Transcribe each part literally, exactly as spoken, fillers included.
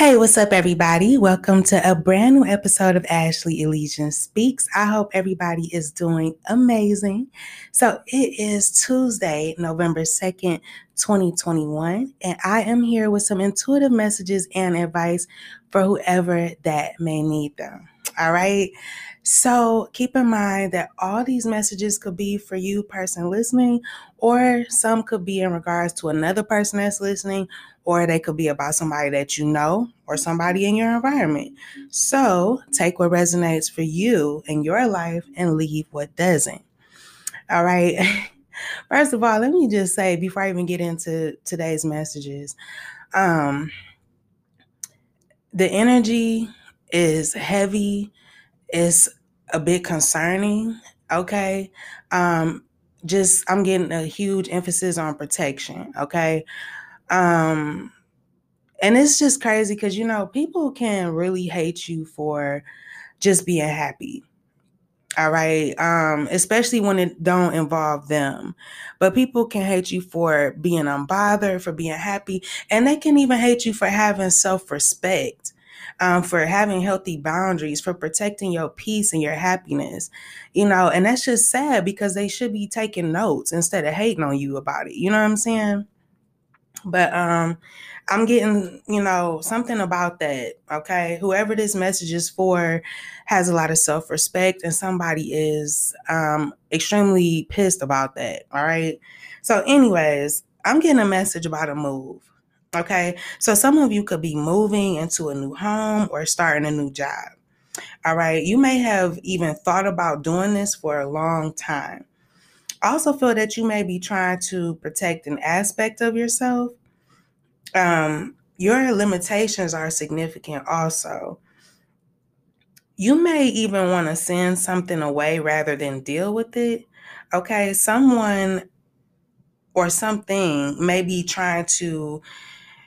Hey, what's up, everybody? Welcome to a brand new episode of Ashley Elysian Speaks. I hope everybody is doing amazing. So it is Tuesday, November second, twenty twenty-one, and I am here with some intuitive messages and advice for whoever that may need them. All right. So keep in mind that all these messages could be for you, person listening, or some could be in regards to another person that's listening, or they could be about somebody that you know or somebody in your environment. So take what resonates for you in your life and leave what doesn't. All right. First of all, let me just say before I even get into today's messages, um, the energy is heavy. It's a bit concerning, okay? Um, just, I'm getting a huge emphasis on protection, okay? Um, and it's just crazy because, you know, people can really hate you for just being happy, all right? Um, especially when it don't involve them. But people can hate you for being unbothered, for being happy, and they can even hate you for having self-respect. Um, for having healthy boundaries, for protecting your peace and your happiness, you know, and that's just sad because they should be taking notes instead of hating on you about it. You know what I'm saying? But um, I'm getting, you know, something about that. Okay. Whoever this message is for has a lot of self-respect and somebody is um, extremely pissed about that. All right. So anyways, I'm getting a message about a move. Okay, so some of you could be moving into a new home or starting a new job. All right, you may have even thought about doing this for a long time. I also feel that you may be trying to protect an aspect of yourself. Um, your limitations are significant also. You may even want to send something away rather than deal with it. Okay, someone or something may be trying to,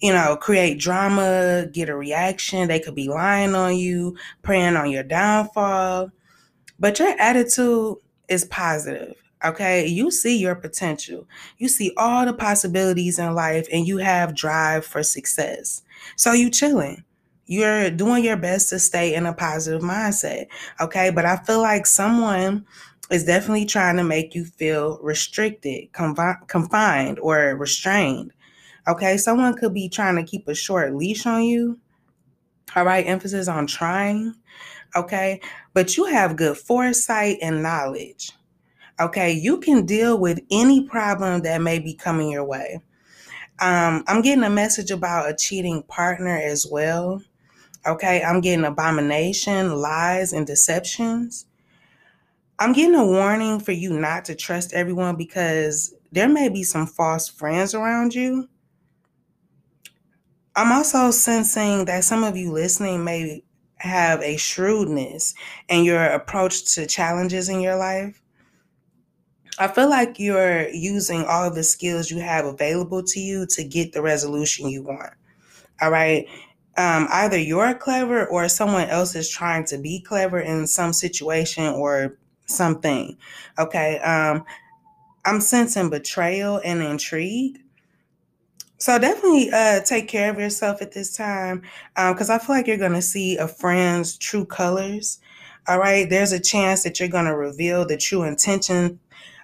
you know, create drama, get a reaction. They could be lying on you, preying on your downfall. But your attitude is positive, okay? You see your potential. You see all the possibilities in life, and you have drive for success. So you chilling. You're doing your best to stay in a positive mindset, okay? But I feel like someone is definitely trying to make you feel restricted, confi- confined, or restrained. Okay, someone could be trying to keep a short leash on you. All right, emphasis on trying. Okay, but you have good foresight and knowledge. Okay, you can deal with any problem that may be coming your way. Um, I'm getting a message about a cheating partner as well. Okay, I'm getting abomination, lies, and deceptions. I'm getting a warning for you not to trust everyone because there may be some false friends around you. I'm also sensing that some of you listening may have a shrewdness in your approach to challenges in your life. I feel like you're using all of the skills you have available to you to get the resolution you want. All right. Um, either you're clever or someone else is trying to be clever in some situation or something. Okay. Um, I'm sensing betrayal and intrigue. So definitely uh, take care of yourself at this time because um, I feel like you're going to see a friend's true colors. All right. There's a chance that you're going to reveal the true intention,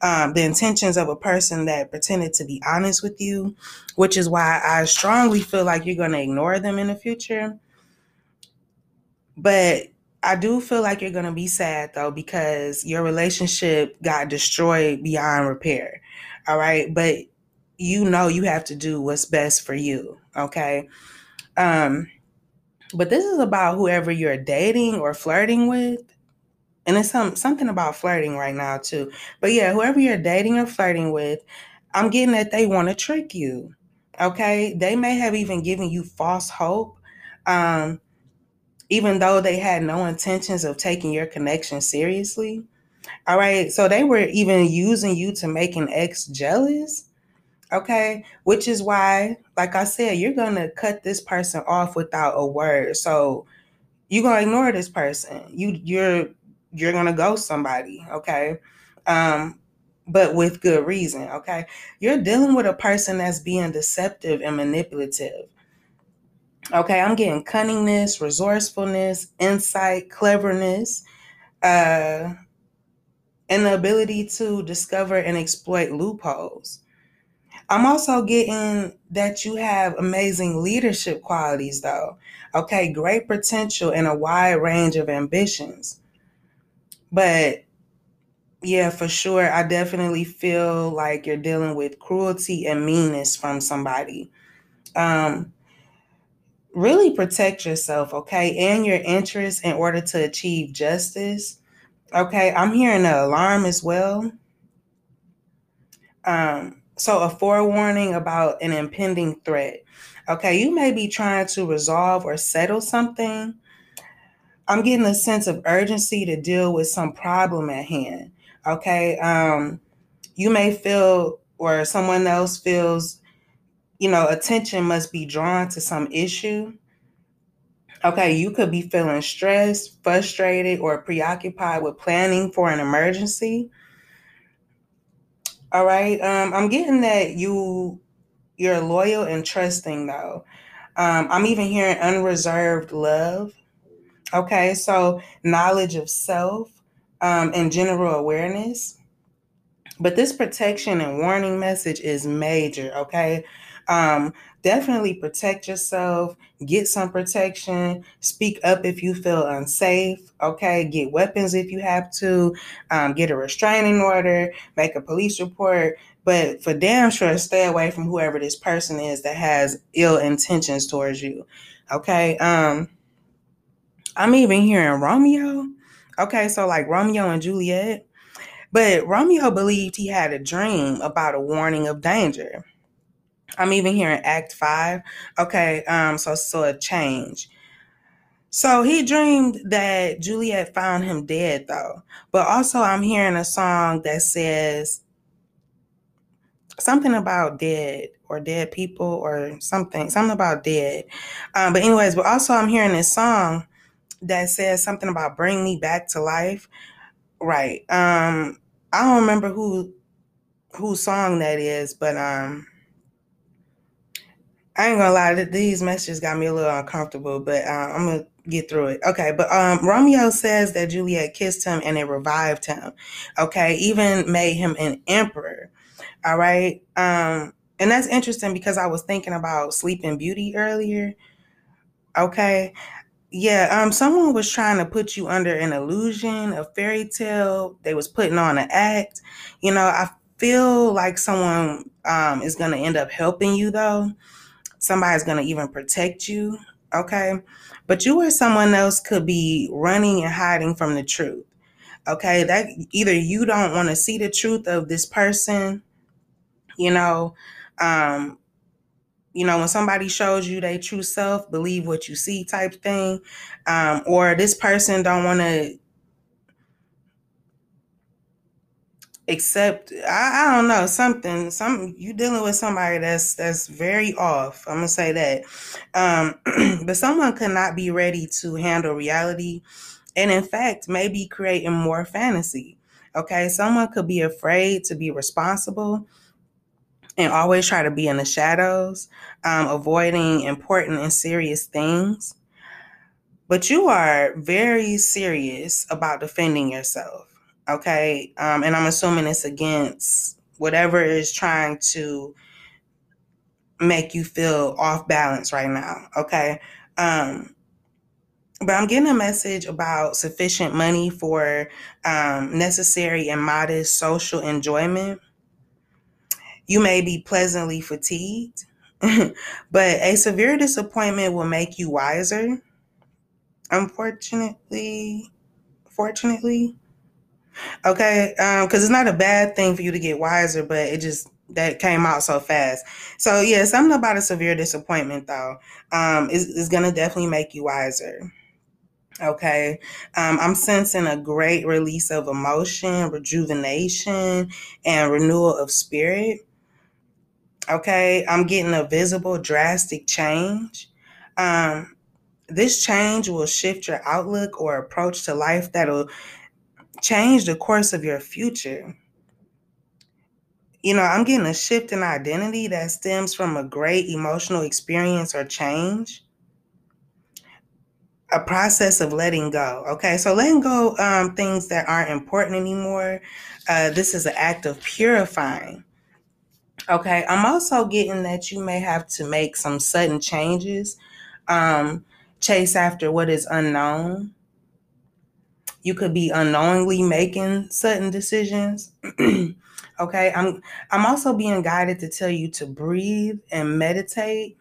um, the intentions of a person that pretended to be honest with you, which is why I strongly feel like you're going to ignore them in the future. But I do feel like you're going to be sad, though, because your relationship got destroyed beyond repair. All right. But you know you have to do what's best for you. Okay. Um, but this is about whoever you're dating or flirting with. And it's some, something about flirting right now, too. But yeah, whoever you're dating or flirting with, I'm getting that they want to trick you. Okay. They may have even given you false hope. Um even though they had no intentions of taking your connection seriously. All right. So they were even using you to make an ex jealous. Okay. Which is why, like I said, you're going to cut this person off without a word. So you're going to ignore this person. You, you're, you're going to ghost somebody. Okay. Um, but with good reason. Okay. You're dealing with a person that's being deceptive and manipulative. Okay, I'm getting cunningness, resourcefulness, insight, cleverness, uh, and the ability to discover and exploit loopholes. I'm also getting that you have amazing leadership qualities, though. Okay, great potential and a wide range of ambitions. But yeah, for sure, I definitely feel like you're dealing with cruelty and meanness from somebody. Um, really protect yourself, okay, and your interests in order to achieve justice. Okay, I'm hearing an alarm as well. Um, so a forewarning about an impending threat. Okay, you may be trying to resolve or settle something. I'm getting a sense of urgency to deal with some problem at hand. Okay, um, you may feel, or someone else feels, you know, attention must be drawn to some issue. Okay, you could be feeling stressed, frustrated, or preoccupied with planning for an emergency. All right, um, I'm getting that you, you're loyal and trusting, though. Um, I'm even hearing unreserved love. Okay, so knowledge of self um, and general awareness. But this protection and warning message is major, okay? Um, definitely protect yourself, get some protection, speak up if you feel unsafe, okay? Get weapons if you have to, um, get a restraining order, make a police report, but for damn sure, stay away from whoever this person is that has ill intentions towards you, okay? Um, I'm even hearing Romeo, okay? So like Romeo and Juliet, but Romeo believed he had a dream about a warning of danger. I'm even hearing Act Five. Okay, um, so so a change. So he dreamed that Juliet found him dead, though. But also, I'm hearing a song that says something about dead or dead people or something, something about dead. Um, but anyways, but also I'm hearing this song that says something about bring me back to life. Right. Um, I don't remember who whose song that is, but um. I ain't gonna lie, these messages got me a little uncomfortable, but uh, I'm gonna get through it. Okay, but um, Romeo says that Juliet kissed him and it revived him. Okay, even made him an emperor. All right, um, and that's interesting because I was thinking about Sleeping Beauty earlier. Okay, yeah, um, someone was trying to put you under an illusion, a fairy tale. They was putting on an act. You know, I feel like someone um is gonna end up helping you though. Somebody's going to even protect you, okay? But you or someone else could be running and hiding from the truth, okay? That either you don't want to see the truth of this person, you know, um, you know, when somebody shows you their true self, believe what you see type thing, um, or this person don't want to Except I, I don't know something. Some you dealing with somebody that's that's very off. I'm gonna say that, um, but someone could not be ready to handle reality, and in fact, maybe creating more fantasy. Okay, someone could be afraid to be responsible, and always try to be in the shadows, um, avoiding important and serious things. But you are very serious about defending yourself. Okay, um, and I'm assuming it's against whatever is trying to make you feel off balance right now. Okay, um, but I'm getting a message about sufficient money for um, necessary and modest social enjoyment. You may be pleasantly fatigued, but a severe disappointment will make you wiser. Unfortunately, fortunately. Okay, um, because it's not a bad thing for you to get wiser, but it just, that came out so fast. So yeah, something about a severe disappointment though, um, is, is going to definitely make you wiser. Okay, um, I'm sensing a great release of emotion, rejuvenation, and renewal of spirit. Okay, I'm getting a visible, drastic change. Um, this change will shift your outlook or approach to life that'll change the course of your future. You know, I'm getting a shift in identity that stems from a great emotional experience or change. a process of letting go. Okay, so letting go um, things that aren't important anymore. Uh, this is an act of purifying. Okay, I'm also getting that you may have to make some sudden changes, um, chase after what is unknown. You could be unknowingly making sudden decisions. Okay, I'm I'm also being guided to tell you to breathe and meditate.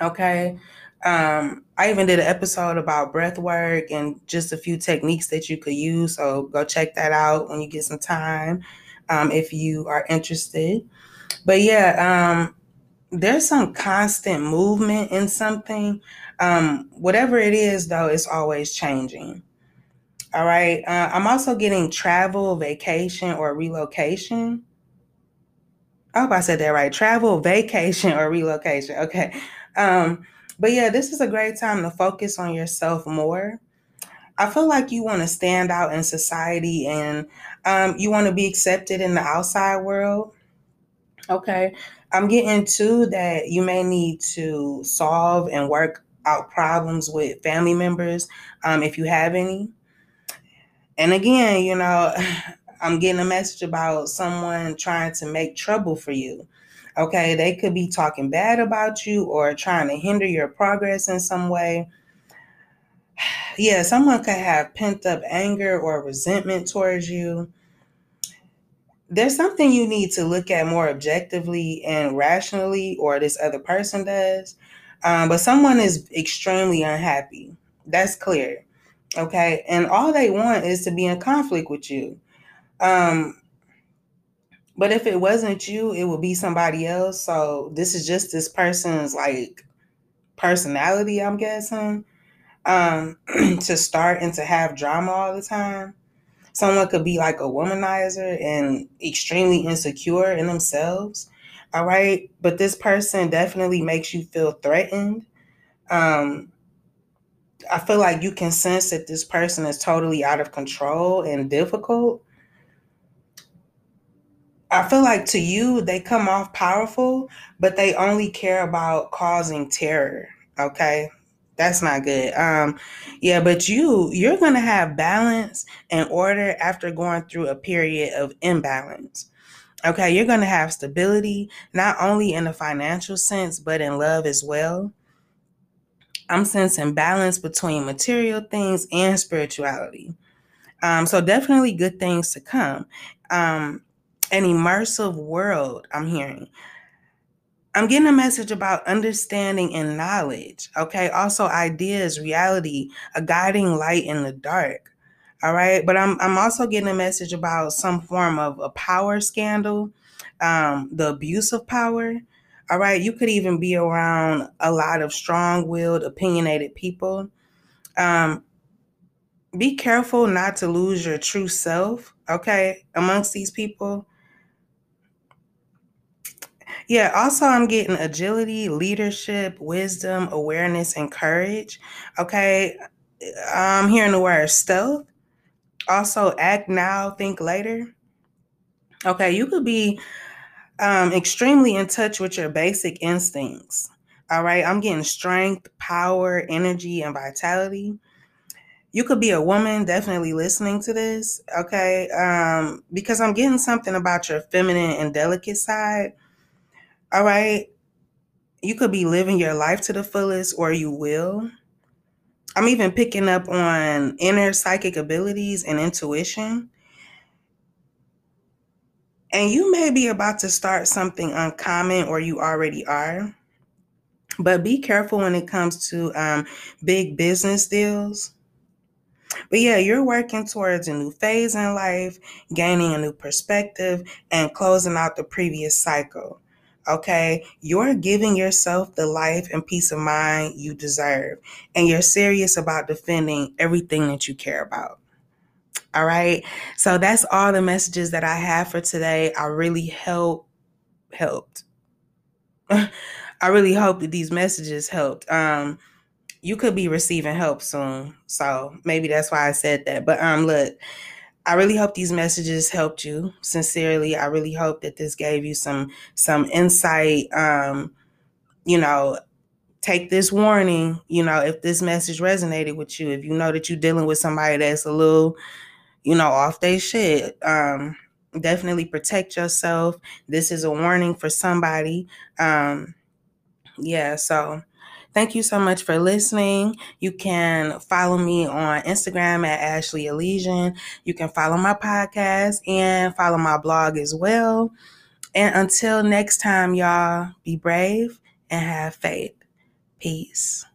Okay, um, I even did an episode about breath work and just a few techniques that you could use. So go check that out when you get some time, um, if you are interested. But yeah, um, there's some constant movement in something. Um, whatever it is, though, it's always changing. All right. Uh, I'm also getting travel, vacation, or relocation. I hope I said that right. Travel, vacation, or relocation. Okay. Um, but yeah, this is a great time to focus on yourself more. I feel like you want to stand out in society and um, you want to be accepted in the outside world. Okay. I'm getting too that you may need to solve and work out problems with family members um, if you have any. And again, you know, I'm getting a message about someone trying to make trouble for you. Okay, they could be talking bad about you or trying to hinder your progress in some way. Yeah, someone could have pent up anger or resentment towards you. There's something you need to look at more objectively and rationally, or this other person does. Um, but someone is extremely unhappy. That's clear. Okay, and all they want is to be in conflict with you. Um, but if it wasn't you, it would be somebody else. So this is just this person's like personality, I'm guessing, um, to start and to have drama all the time. Someone could be like a womanizer and extremely insecure in themselves. All right, but this person definitely makes you feel threatened. Um, I feel like you can sense that this person is totally out of control and difficult. I feel like to you, they come off powerful, but they only care about causing terror. Okay. That's not good. Um, yeah, but you, you're going to have balance and order after going through a period of imbalance. Okay. You're going to have stability, not only in a financial sense, but in love as well. I'm sensing balance between material things and spirituality. Um, so definitely good things to come. Um, an immersive world, I'm hearing. I'm getting a message about understanding and knowledge. Okay. Also ideas, reality, a guiding light in the dark. All right. But I'm, I'm also getting a message about some form of a power scandal, um, the abuse of power. All right. You could even be around a lot of strong-willed, opinionated people. Um, be careful not to lose your true self. Okay. Amongst these people. Yeah. Also, I'm getting agility, leadership, wisdom, awareness, and courage. Okay. I'm hearing the word stealth. Also, act now, think later. Okay. You could be Um, extremely in touch with your basic instincts. All right. I'm getting strength, power, energy, and vitality. You could be a woman definitely listening to this. Okay. Um, because I'm getting something about your feminine and delicate side. All right. You could be living your life to the fullest, or you will. I'm even picking up on inner psychic abilities and intuition. And you may be about to start something uncommon, or you already are, but be careful when it comes to um, big business deals. But yeah, you're working towards a new phase in life, gaining a new perspective, and closing out the previous cycle. Okay, you're giving yourself the life and peace of mind you deserve, and you're serious about defending everything that you care about. All right. So that's all the messages that I have for today. I really help, helped. I really hope that these messages helped. Um, you could be receiving help soon. So maybe that's why I said that. But um, look, I really hope these messages helped you. Sincerely, I really hope that this gave you some some insight, um, you know, take this warning, you know, if this message resonated with you, if you know that you're dealing with somebody that's a little, you know, off their shit, um, definitely protect yourself. This is a warning for somebody. Um, yeah, so thank you so much for listening. You can follow me on Instagram at Ashley Elysian. You can follow my podcast and follow my blog as well. And until next time, y'all, be brave and have faith. Peace.